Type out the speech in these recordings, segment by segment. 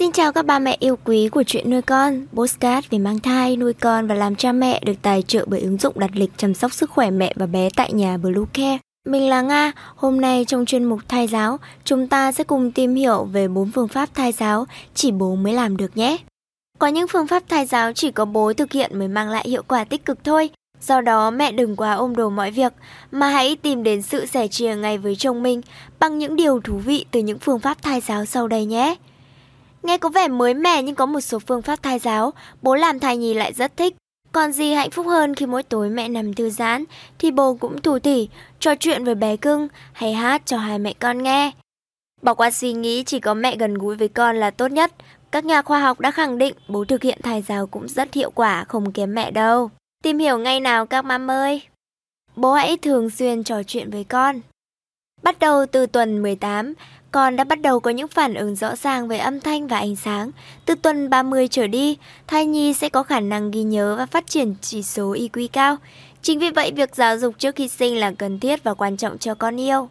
Xin chào các ba mẹ yêu quý của Chuyện nuôi con, podcast về mang thai, nuôi con và làm cha mẹ được tài trợ bởi ứng dụng đặt lịch chăm sóc sức khỏe mẹ và bé tại nhà Blue Care. Mình là Nga, hôm nay trong chuyên mục Thai Giáo, chúng ta sẽ cùng tìm hiểu về 4 phương pháp thai giáo chỉ bố mới làm được nhé. Có những phương pháp thai giáo chỉ có bố thực hiện mới mang lại hiệu quả tích cực thôi. Do đó mẹ đừng quá ôm đồm mọi việc, mà hãy tìm đến sự sẻ chia ngay với chồng mình bằng những điều thú vị từ những phương pháp thai giáo sau đây nhé. Nghe có vẻ mới mẻ nhưng có một số phương pháp thai giáo, bố làm thai nhi lại rất thích. Còn gì hạnh phúc hơn khi mỗi tối mẹ nằm thư giãn thì bố cũng thủ thỉ, trò chuyện với bé cưng hay hát cho hai mẹ con nghe. Bỏ qua suy nghĩ chỉ có mẹ gần gũi với con là tốt nhất. Các nhà khoa học đã khẳng định bố thực hiện thai giáo cũng rất hiệu quả, không kém mẹ đâu. Tìm hiểu ngay nào các mama ơi! Bố hãy thường xuyên trò chuyện với con. Bắt đầu từ tuần 18, con đã bắt đầu có những phản ứng rõ ràng về âm thanh và ánh sáng. Từ tuần 30 trở đi, thai nhi sẽ có khả năng ghi nhớ và phát triển chỉ số IQ cao. Chính vì vậy, việc giáo dục trước khi sinh là cần thiết và quan trọng cho con yêu.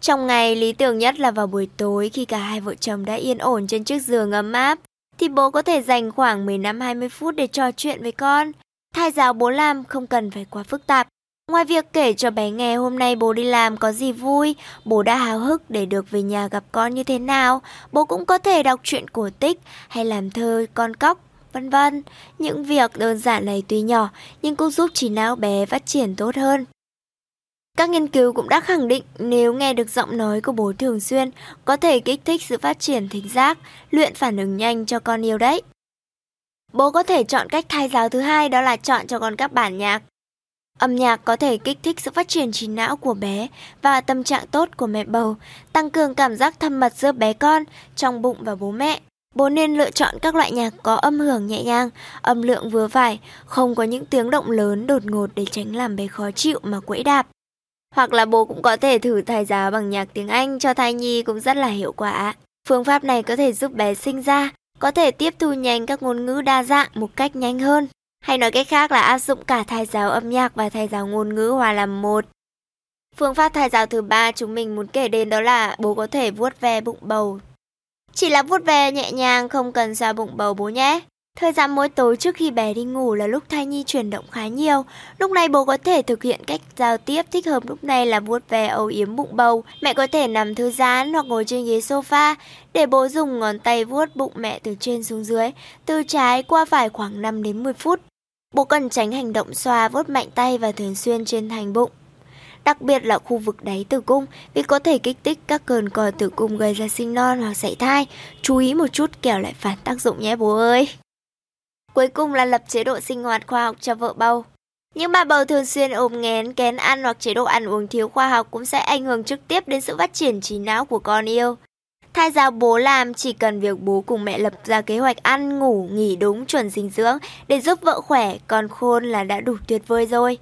Trong ngày, lý tưởng nhất là vào buổi tối khi cả hai vợ chồng đã yên ổn trên chiếc giường ấm áp, thì bố có thể dành khoảng 15-20 phút để trò chuyện với con. Thai giáo bố làm không cần phải quá phức tạp. Ngoài việc kể cho bé nghe hôm nay bố đi làm có gì vui, bố đã háo hức để được về nhà gặp con như thế nào, bố cũng có thể đọc truyện cổ tích hay làm thơ con cóc, vân vân. Những việc đơn giản này tuy nhỏ nhưng cũng giúp trí não bé phát triển tốt hơn. Các nghiên cứu cũng đã khẳng định nếu nghe được giọng nói của bố thường xuyên có thể kích thích sự phát triển thính giác, luyện phản ứng nhanh cho con yêu đấy. Bố có thể chọn cách thai giáo thứ hai, đó là chọn cho con các bản nhạc. Âm nhạc có thể kích thích sự phát triển trí não của bé và tâm trạng tốt của mẹ bầu, tăng cường cảm giác thân mật giữa bé con trong bụng và bố mẹ. Bố nên lựa chọn các loại nhạc có âm hưởng nhẹ nhàng, âm lượng vừa phải, không có những tiếng động lớn đột ngột để tránh làm bé khó chịu mà quẫy đạp. Hoặc là bố cũng có thể thử thai giáo bằng nhạc tiếng Anh cho thai nhi cũng rất là hiệu quả. Phương pháp này có thể giúp bé sinh ra, có thể tiếp thu nhanh các ngôn ngữ đa dạng một cách nhanh hơn. Hay nói cách khác là áp dụng cả thai giáo âm nhạc và thai giáo ngôn ngữ hòa làm một. Phương pháp thai giáo thứ ba chúng mình muốn kể đến đó là bố có thể vuốt ve bụng bầu. Chỉ là vuốt ve nhẹ nhàng, không cần xoa bụng bầu bố nhé. Thời gian mỗi tối trước khi bé đi ngủ là lúc thai nhi chuyển động khá nhiều. Lúc này bố có thể thực hiện cách giao tiếp thích hợp lúc này là vuốt ve âu yếm bụng bầu. Mẹ có thể nằm thư giãn hoặc ngồi trên ghế sofa để bố dùng ngón tay vuốt bụng mẹ từ trên xuống dưới, từ trái qua phải khoảng 5 đến 10 phút. Bố cần tránh hành động xoa vuốt mạnh tay và thường xuyên trên thành bụng, đặc biệt là khu vực đáy tử cung vì có thể kích thích các cơn co tử cung gây ra sinh non hoặc sảy thai. Chú ý một chút kẻo lại phản tác dụng nhé bố ơi. Cuối cùng là lập chế độ sinh hoạt khoa học cho vợ bầu. Những bà bầu thường xuyên ốm nghén, kén ăn hoặc chế độ ăn uống thiếu khoa học cũng sẽ ảnh hưởng trực tiếp đến sự phát triển trí não của con yêu. Thai giáo bố làm chỉ cần việc bố cùng mẹ lập ra kế hoạch ăn, ngủ, nghỉ đúng, chuẩn dinh dưỡng để giúp vợ khỏe, con khôn là đã đủ tuyệt vời rồi.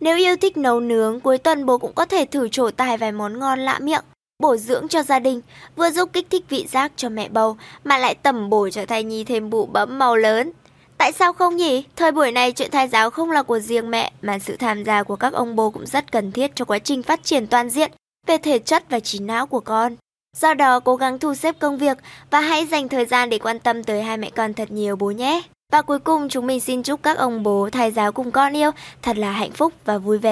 Nếu yêu thích nấu nướng, cuối tuần bố cũng có thể thử trổ tài vài món ngon lạ miệng, bổ dưỡng cho gia đình, vừa giúp kích thích vị giác cho mẹ bầu mà lại tẩm bổ cho thai nhi thêm bụ bẫm màu lớn. Tại sao không nhỉ? Thời buổi này chuyện thai giáo không là của riêng mẹ mà sự tham gia của các ông bố cũng rất cần thiết cho quá trình phát triển toàn diện về thể chất và trí não của con. Do đó cố gắng thu xếp công việc và hãy dành thời gian để quan tâm tới hai mẹ con thật nhiều bố nhé. Và cuối cùng chúng mình xin chúc các ông bố thai giáo cùng con yêu thật là hạnh phúc và vui vẻ